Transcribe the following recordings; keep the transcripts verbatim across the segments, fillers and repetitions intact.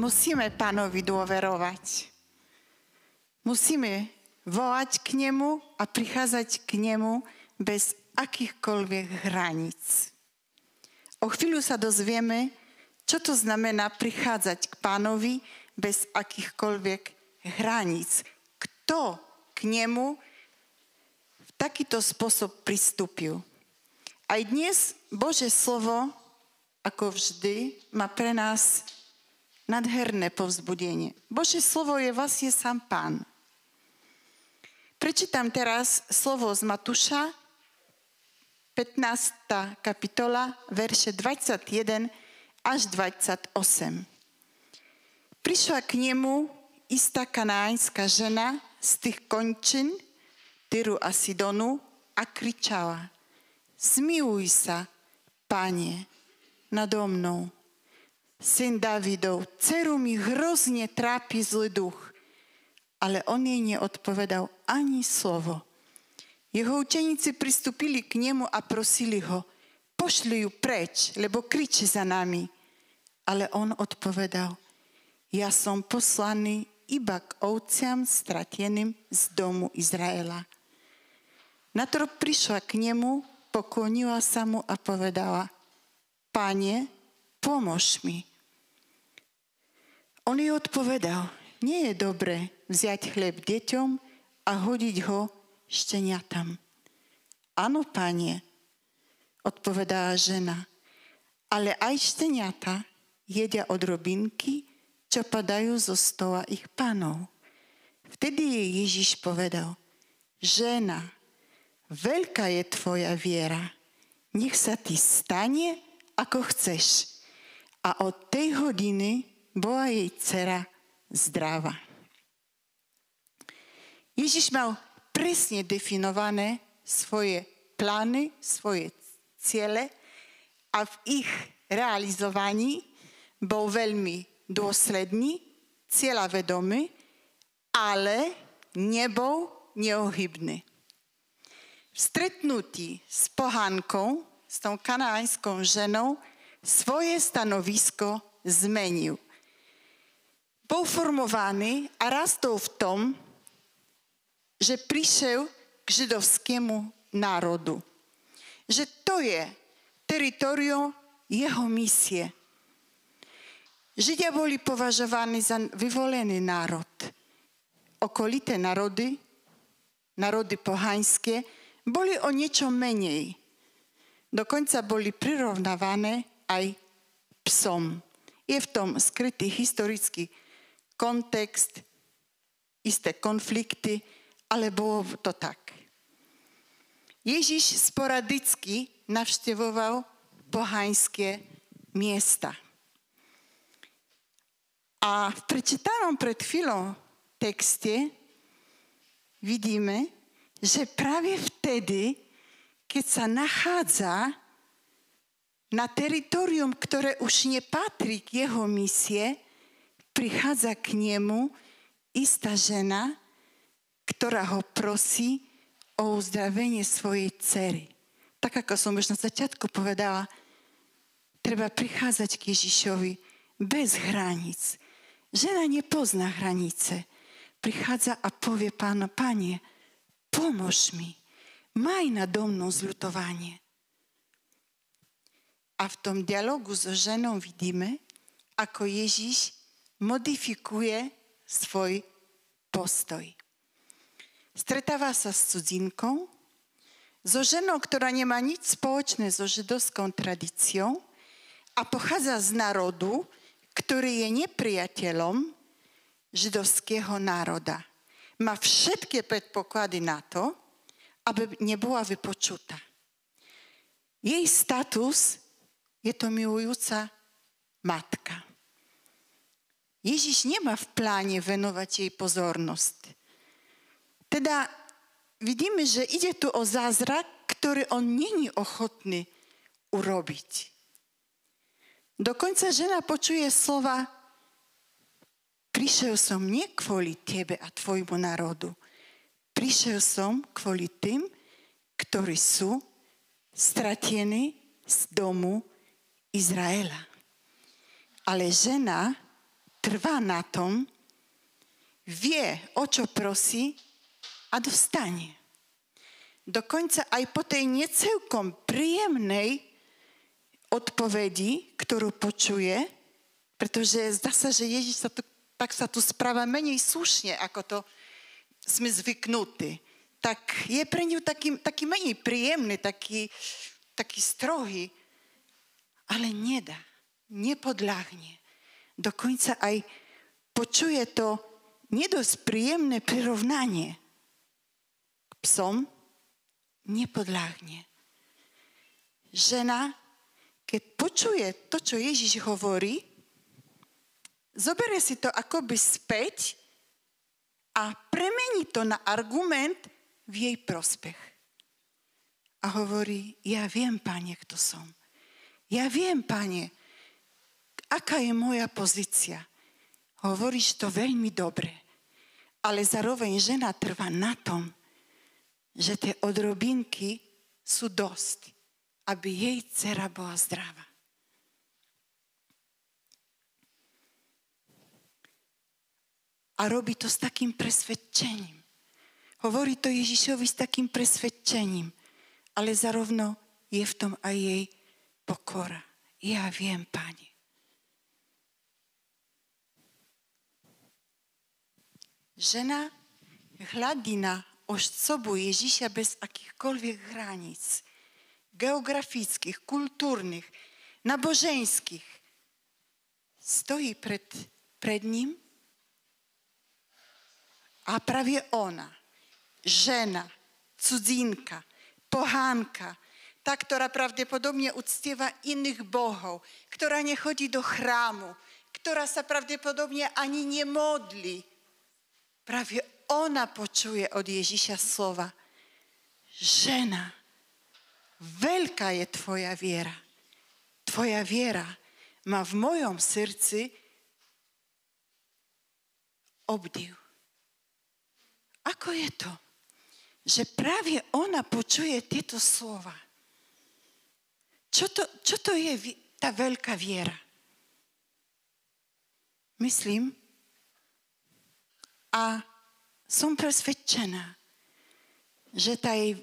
musíme Pánovi dôverovať. Musíme volať k nemu a prichádzať k nemu bez akýchkoľvek hraníc. O chvíľu sa dozvieme, čo to znamená prichádzať k Pánovi bez akýchkoľvek hraníc. Kto k nemu v takýto spôsob pristúpil? Aj dnes Božie slovo, ako vždy, má pre nás nadherné povzbudenie. Božie slovo je vlastne sám Pán. Prečítam teraz slovo z Matúša, pätnásta kapitola, verše dvadsaťjeden až dvadsaťosem. Prišla k nemu istá kanánska žena z tých končín Tyru a Sidonu a kričala: Zmiluj sa, Pane, nado mnou. Syn Dávidov, dceru mi hrozne trápi zlý duch. Ale on jej neodpovedal ani slovo. Jeho učeníci pristúpili k nemu a prosili ho: Pošli ju preč, lebo kričí za nami. Ale on odpovedal: Ja som poslaný iba k ovciam strateným z domu Izraela. Na to prišla k nemu, poklonila sa mu a povedala: Pane, pomôž mi. On jej odpovedal: Nie je dobré vziať chlieb deťom a hodiť ho šteniatam. Áno, Pane, odpovedala žena, ale aj šteniata jedia odrobinky, čo padajú zo stola ich pánov. Vtedy jej Ježiš povedal: Žena, veľká je tvoja viera, nech sa ti stane, ako chceš. A od tej hodiny bola jej dcera zdravá. Ježiš mal presne definované svoje plány, svoje ciele a v ich realizovaní bol veľmi dôsledný, cieľavedomý, ale nebol neohybný. V stretnutí s pohánkou, s tou kanánejskou ženou, svoje stanovisko zmenil. Bol formovaný a rastol v tom, že prišiel k židovskému národu. Že to je teritorium jeho misie. Židia boli považovaní za vyvolený národ. Okolité národy, národy pohanské, boli o niečo menej. Dokonca boli prirovnávané aj psom. Je v tom skrytý historický kontext, isté konflikty, ale bolo to tak. Ježiš sporadicky navštevoval pohanské miesta. A v prečítanom pred chvíľou texte vidíme, že práve vtedy, keď sa nachádza na teritorium, ktoré už nepatrí k jeho misie, prichádza k nemu istá žena, ktorá ho prosí o uzdravenie svojej dcery. Tak ako som už na začiatku povedala, treba prichádzať k Ježišovi bez hraníc. Žena nepozná hranice. Prichádza a povie Pánu: Pane, pomôž mi, maj nado mnou zľutovanie. A v tom dialogu so ženou vidíme, ako Ježiš modifikuje svoj postoj. Stretáva sa s cudzinkou, so ženou, ktorá nemá nič spoločné so židovskou tradíciou a pochádza z národu, ktorý je nepriateľom židovského národa. Má všetky predpoklady na to, aby nebola vypočutá. Jej status je to milujúca matka. Ježiš nemá v pláne venovať jej pozornosť. Teda vidíme, že ide tu o zázrak, ktorý on není ochotný urobiť. Dokonca žena počuje slova: Prišiel som nie kvôli tebe a tvojmu národu. Prišiel som kvôli tým, ktorí sú stratení z domu Izraela. Ale žena trvá na tom, vie, o čo prosí a dostane. Dokonca aj po tej necelkom príjemnej odpovedi, ktorú počuje, pretože zdá sa, že Ježiš sa tu, tak sa tu správa menej slušne, ako to sme zvyknutí. Tak je pre ňu taký, taký menej príjemný, taký, taký strohý, ale nedá, nepodľahne. Dokonca aj počuje to nedosť príjemné prirovnanie k psom, nepodľahne. Žena, keď počuje to, čo Ježiš hovorí, zoberie si to akoby späť a premení to na argument v jej prospech. A hovorí, ja viem, Pane, kto som. Ja viem, Pane, aká je moja pozícia. Hovoríš to veľmi dobre, ale zároveň žena trvá na tom, že tie odrobinky sú dosť, aby jej dcera bola zdravá. A robí to s takým presvedčením. Hovorí to Ježišovi s takým presvedčením, ale zároveň je v tom aj jej pokora. Ja viem, Pani. Žena hľadí na osobu Ježiša bez akýchkoľvek hraníc, geografických, kultúrnych, náboženských. Stojí pred, pred ním. A prawie ona, żena, cudzinka, pohanka, ta, która prawdopodobnie uctiewa innych bohów, która nie chodzi do chramu, która sa prawdopodobnie ani nie modli. Prawie ona poczuje od Jezusa słowa, żena, wielka jest twoja wiera. Twoja wiera ma w moim sercu obdiw. Ako je to, že práve ona počuje tieto slova? Čo to, čo to je tá veľká viera? Myslím a som presvedčená, že tá jej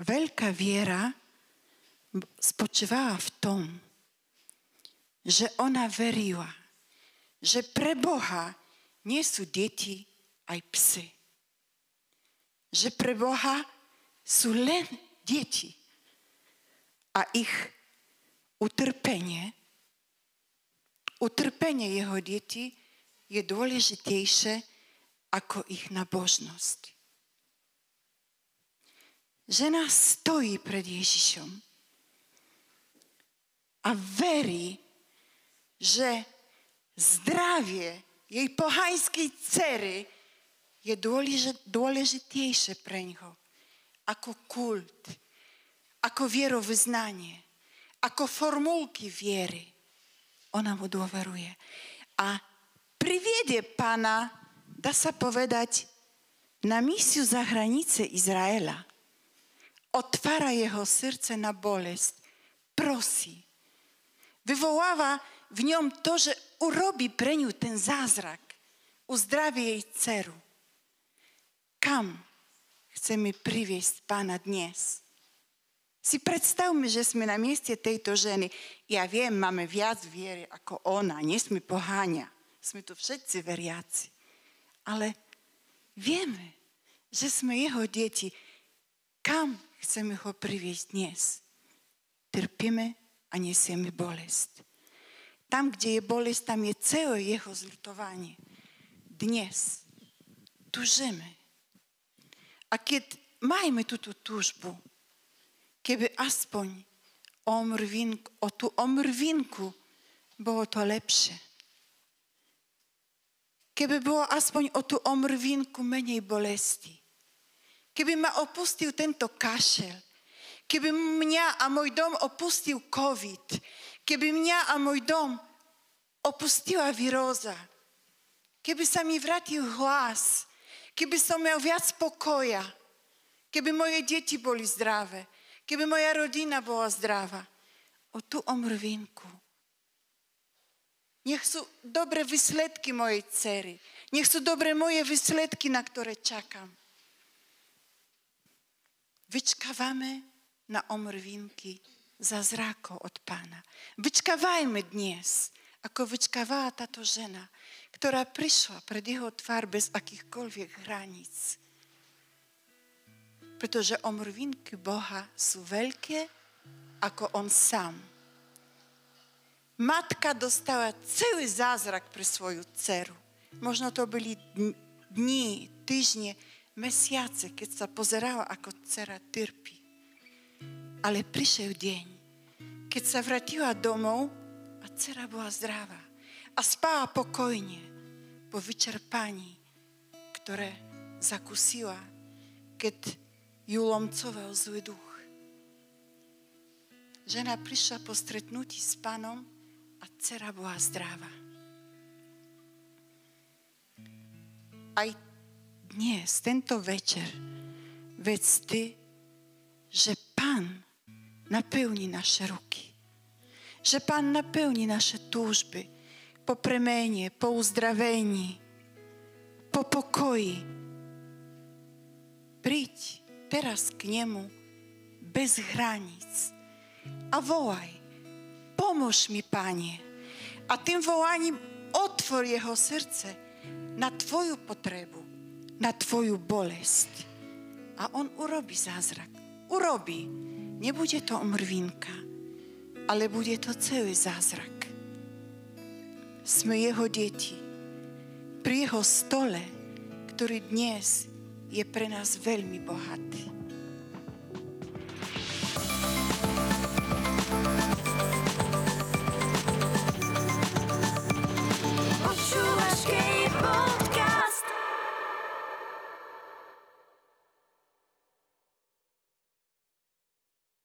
veľká viera spočívala v tom, že ona verila, že pre Boha nie sú deti aj psy. Že pre Boha sú len deti a ich utrpenie, utrpenie jeho detí je dôležitejšie ako ich nabožnosť. Žena stojí pred Ježišom a verí, že zdravie jej pohanskej dcery je dôležitejšie pre ňoho ako kult, ako vierovyznanie, ako formulky viery. Ona mu dôveruje. A priviedie Pána, dá sa povedať, na misiu za hranice Izraela. Otvára jeho srdce na bolesť. Prosí. Vyvoláva v ňom to, že urobí pre ňu ten zázrak. Uzdraví jej dceru. Kam chceme priviesť Pána dnes? Si predstavme, že sme na mieste tejto ženy. Ja viem, máme viac viery ako ona, nie sme poháňa. Sme tu všetci veriaci. Ale vieme, že sme jeho deti. Kam chceme ho priviesť dnes? Trpíme a nesieme bolesť. Tam, kde je bolesť, tam je celé jeho zľutovanie. Dnes tužíme. A keď majme túto túžbu, keby aspoň o, mrvinku, o tú omrvinku bolo to lepšie. Keby bolo aspoň o tú omrvinku menej bolesti. Keby ma opustil tento kašel. Keby mňa a môj dom opustil COVID. Keby mňa a môj dom opustila viróza. Keby sa mi vrátil hlas. Keby som miał viac pokoja, keby moje dzieci boli zdravé, keby moja rodina bola zdravá. O tu omrvinku. Nech sú dobré výsledky mojej dcery. Nech sú dobré moje výsledky, na ktoré čakám. Vyčkávame na omrvinky zázrakov od Pána. Vyčkávajme dnes, ako vyčkávala táto žena, ktorá prišla pred jeho tvár bez akýchkoľvek hraníc. Pretože omrvinky Boha sú veľké, ako on sám. Matka dostala celý zázrak pre svoju dceru. Možno to byli dni, týždne, mesiace, keď sa pozerala, ako dcera trpí. Ale prišiel deň, keď sa vrátila domov a dcera bola zdravá a spala pokojne po vyčerpaní, ktoré zakusila, keď ju lomcoval zlý duch. Žena prišla po stretnutí s Pánom a dcera bola zdravá. Aj dnes, tento večer, vedz ty, že Pán naplní naše ruky. Že Pán naplní naše túžby po premene, po uzdravení, po pokoji. Príď teraz k nemu bez hraníc a volaj: pomôž mi, Pane. A tým volaním otvor jeho srdce na tvoju potrebu, na tvoju bolesť. A on urobi zázrak. Urobi. Nebude to omrvinka, ale bude to celý zázrak. Sme jeho deti. Pri jeho stole, ktorý dnes je pre nás veľmi bohatý.